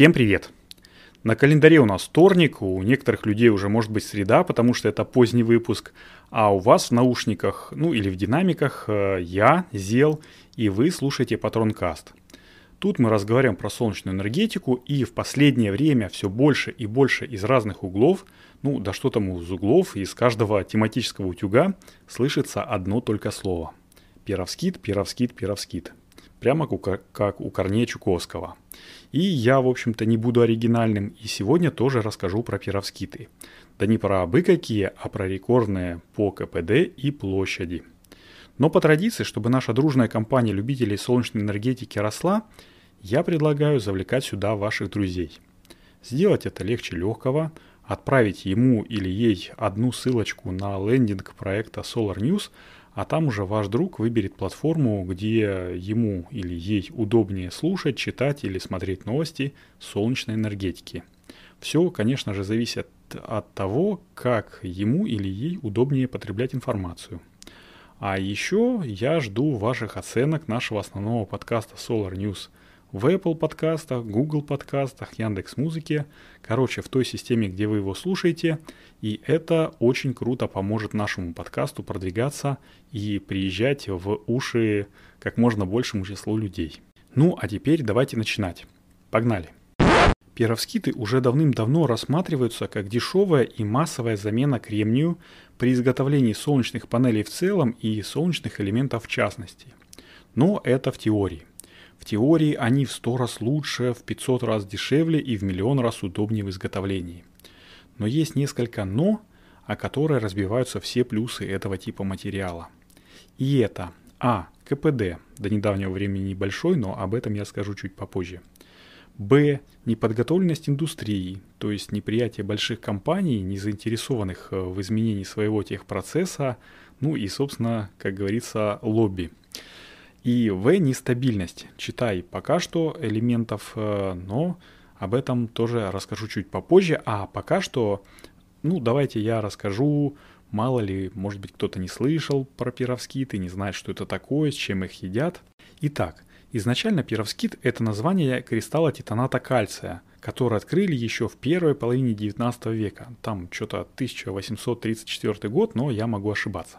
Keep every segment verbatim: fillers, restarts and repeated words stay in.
Всем привет! На календаре у нас вторник, у некоторых людей уже может быть среда, потому что это поздний выпуск, а у вас в наушниках, ну или в динамиках, я, Зел, и вы слушаете Патрон Каст. Тут мы разговариваем про солнечную энергетику, и в последнее время все больше и больше из разных углов, ну да что там из углов, из каждого тематического утюга слышится одно только слово. Перовскит, перовскит, перовскит. Прямо как у Корнея Чуковского. И я, в общем-то, не буду оригинальным, и сегодня тоже расскажу про перовскиты. Да не про абы какие, а про рекордные по КПД и площади. Но по традиции, чтобы наша дружная компания любителей солнечной энергетики росла, я предлагаю завлекать сюда ваших друзей. Сделать это легче легкого, отправить ему или ей одну ссылочку на лендинг проекта Solar News, а там уже ваш друг выберет платформу, где ему или ей удобнее слушать, читать или смотреть новости солнечной энергетики. Все, конечно же, зависит от того, как ему или ей удобнее потреблять информацию. А еще я жду ваших оценок нашего основного подкаста Solar News в Apple подкастах, Google подкастах, Яндекс.Музыке, короче, в той системе, где вы его слушаете, и это очень круто поможет нашему подкасту продвигаться и приезжать в уши как можно большему числу людей. Ну, а теперь давайте начинать. Погнали! Перовскиты уже давным-давно рассматриваются как дешевая и массовая замена кремнию при изготовлении солнечных панелей в целом и солнечных элементов в частности. Но это в теории. В теории они в сто раз лучше, в пятьсот раз дешевле и в миллион раз удобнее в изготовлении. Но есть несколько «но», о которые разбиваются все плюсы этого типа материала. И это а. КПД, до недавнего времени небольшой, но об этом я скажу чуть попозже. б. Неподготовленность индустрии, то есть неприятие больших компаний, не заинтересованных в изменении своего техпроцесса, ну и, собственно, как говорится, лобби. И в. Нестабильность. Читай пока что элементов, но об этом тоже расскажу чуть попозже. А пока что, ну давайте я расскажу, мало ли, может быть кто-то не слышал про перовскиты, не знает, что это такое, с чем их едят. Итак, изначально перовскит – это название кристалла титаната кальция, который открыли еще в первой половине девятнадцатого века. Там что-то тысяча восемьсот тридцать четвёртый год, но я могу ошибаться.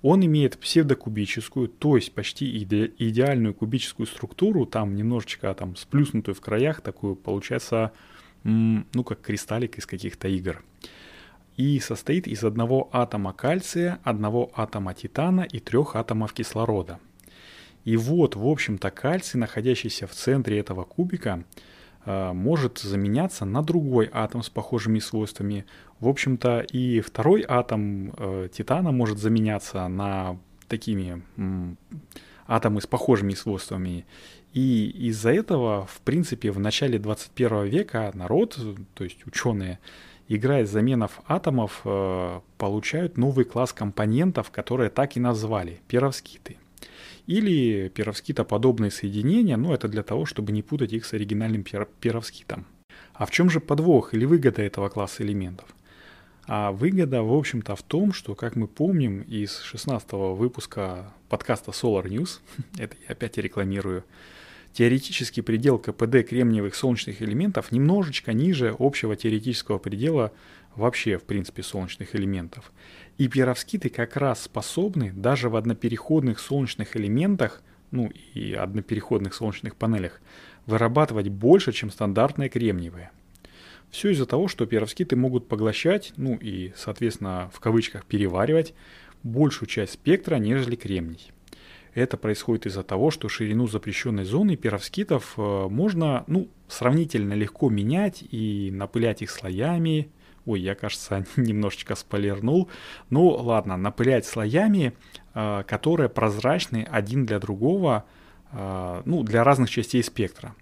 Он имеет псевдокубическую, то есть почти иде- идеальную кубическую структуру, там немножечко там, сплюснутую в краях, такую получается, м- ну как кристаллик из каких-то игр. И состоит из одного атома кальция, одного атома титана и трех атомов кислорода. И вот, в общем-то, кальций, находящийся в центре этого кубика, может заменяться на другой атом с похожими свойствами. В общем-то, и второй атом э, титана может заменяться на такими м, атомы с похожими свойствами. И из-за этого, в принципе, в начале двадцать первого века народ, то есть ученые, играя с заменов атомов, э, получают новый класс компонентов, которые так и назвали – перовскиты. Или перовскитоподобные соединения, но это для того, чтобы не путать их с оригинальным перовскитом. А в чем же подвох или выгода этого класса элементов? А выгода, в общем-то, в том, что, как мы помним из шестнадцатого выпуска подкаста Solar News, это я опять рекламирую, теоретический предел КПД кремниевых солнечных элементов немножечко ниже общего теоретического предела вообще, в принципе, солнечных элементов. И перовскиты как раз способны даже в однопереходных солнечных элементах, ну и однопереходных солнечных панелях, вырабатывать больше, чем стандартные кремниевые. Все из-за того, что перовскиты могут поглощать, ну и, соответственно, в кавычках переваривать, большую часть спектра, нежели кремний. Это происходит из-за того, что ширину запрещенной зоны перовскитов можно, ну, сравнительно легко менять и напылять их слоями. Ой, я, кажется, немножечко спойлернул. Ну, ладно, напылять слоями, которые прозрачны один для другого, ну, для разных частей спектра.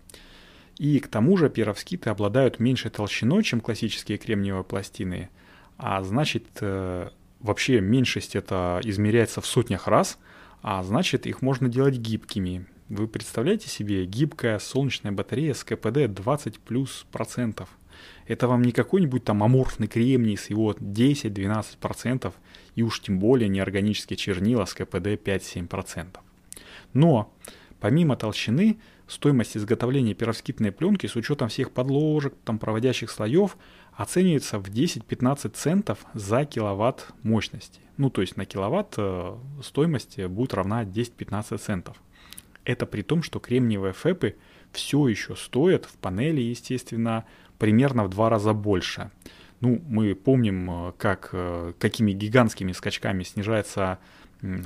И к тому же перовскиты обладают меньшей толщиной, чем классические кремниевые пластины. А значит, вообще меньшесть это измеряется в сотнях раз, а значит, их можно делать гибкими. Вы представляете себе гибкая солнечная батарея с КПД двадцать плюс процентов? Это вам не какой-нибудь там аморфный кремний с его десять-двенадцать процентов и уж тем более неорганические чернила с КПД пять-семь процентов. Но Помимо толщины, стоимость изготовления перовскитной пленки с учетом всех подложек, там, проводящих слоев оценивается в десять-пятнадцать центов за киловатт мощности. Ну, то есть на киловатт стоимость будет равна десять-пятнадцать центов. Это при том, что кремниевые фэпы все еще стоят в панели, естественно, примерно в два раза больше. Ну, мы помним, как, какими гигантскими скачками снижается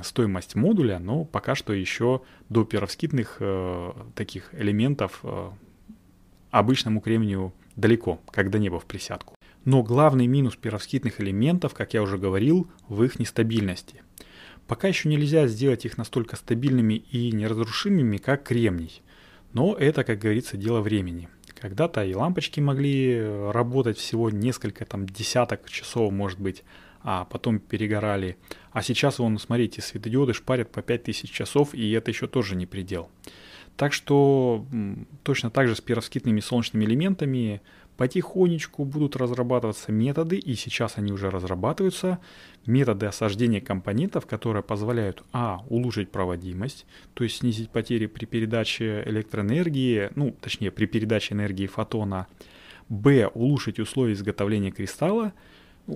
стоимость модуля, но пока что еще до перовскитных э, таких элементов э, обычному кремнию далеко, как до неба в присядку. Но главный минус перовскитных элементов, как я уже говорил, в их нестабильности. Пока еще нельзя сделать их настолько стабильными и неразрушимыми, как кремний. Но это, как говорится, дело времени. Когда-то и лампочки могли работать всего несколько там десяток часов, может быть, а потом перегорали. А сейчас, вон, смотрите, светодиоды шпарят по пять тысяч часов, и это еще тоже не предел. Так что точно так же с перовскитными солнечными элементами потихонечку будут разрабатываться методы, и сейчас они уже разрабатываются, методы осаждения компонентов, которые позволяют а. улучшить проводимость, то есть снизить потери при передаче электроэнергии, ну, точнее, при передаче энергии фотона, б. улучшить условия изготовления кристалла.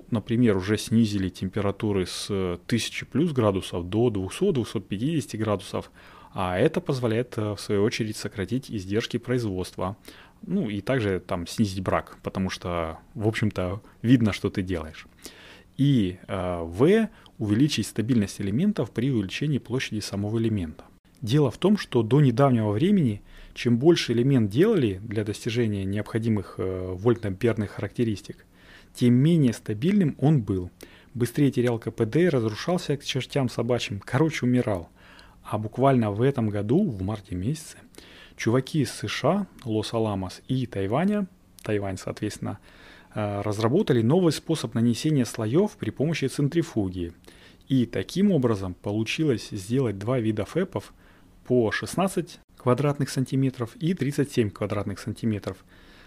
Например, уже снизили температуры с тысячи плюс градусов до двухсот-двухсот пятидесяти градусов, а это позволяет в свою очередь сократить издержки производства, ну и также там снизить брак, потому что, в общем-то, видно, что ты делаешь. И э, в. увеличить стабильность элементов при увеличении площади самого элемента. Дело в том, что до недавнего времени, чем больше элемент делали для достижения необходимых э, вольтно-амперных характеристик, тем менее стабильным он был. Быстрее терял КПД, разрушался к чертям собачьим, короче, умирал. А буквально в этом году, в марте месяце, чуваки из США, Лос-Аламос и Тайваня, Тайвань, соответственно, разработали новый способ нанесения слоев при помощи центрифуги. И таким образом получилось сделать два вида фэпов по шестнадцать квадратных сантиметров и тридцать семь квадратных сантиметров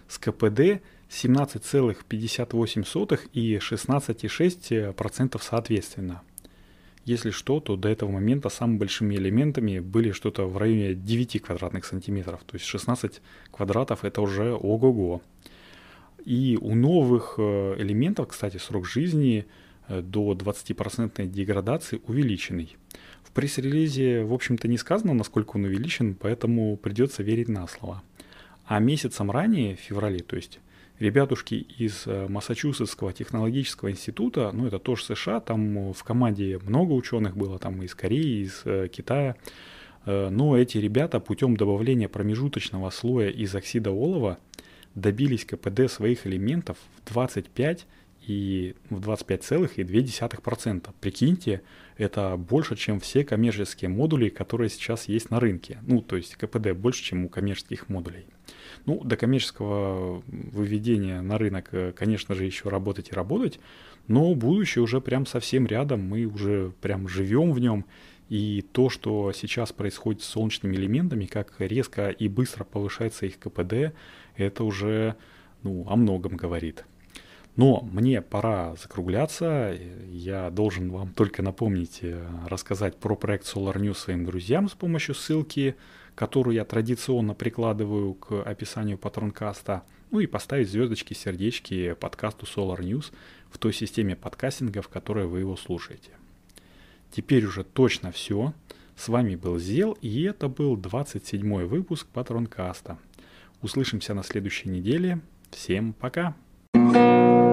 с КПД семнадцать целых пятьдесят восемь сотых и шестнадцать целых шесть десятых процента соответственно. Если что, то до этого момента самыми большими элементами были что-то в районе девяти квадратных сантиметров, то есть шестнадцать квадратов это уже ого-го. И у новых элементов, кстати, срок жизни до двадцати процентов деградации увеличенный. В пресс-релизе, в общем-то, не сказано, насколько он увеличен, поэтому придется верить на слово. А месяцем ранее, в феврале, то есть, ребятушки из Массачусетского технологического института, ну это тоже США, там в команде много ученых было, там из Кореи, из Китая, но эти ребята путем добавления промежуточного слоя из оксида олова добились КПД своих элементов в двадцать пять и в двадцать пять целых две десятых процента. Прикиньте, это больше, чем все коммерческие модули, которые сейчас есть на рынке. Ну, то есть КПД больше, чем у коммерческих модулей. Ну, до коммерческого выведения на рынок, конечно же, еще работать и работать, но будущее уже прям совсем рядом, мы уже прям живем в нем. И то, что сейчас происходит с солнечными элементами, как резко и быстро повышается их КПД, это уже, ну, о многом говорит. Но мне пора закругляться, я должен вам только напомнить, рассказать про проект Solar News своим друзьям с помощью ссылки, которую я традиционно прикладываю к описанию Патрон Каста, ну и поставить звездочки, сердечки подкасту Solar News в той системе подкастинга, в которой вы его слушаете. Теперь уже точно все, с вами был Зел, и это был двадцать седьмой выпуск Патрон Каста. Услышимся на следующей неделе, всем пока! Thank you.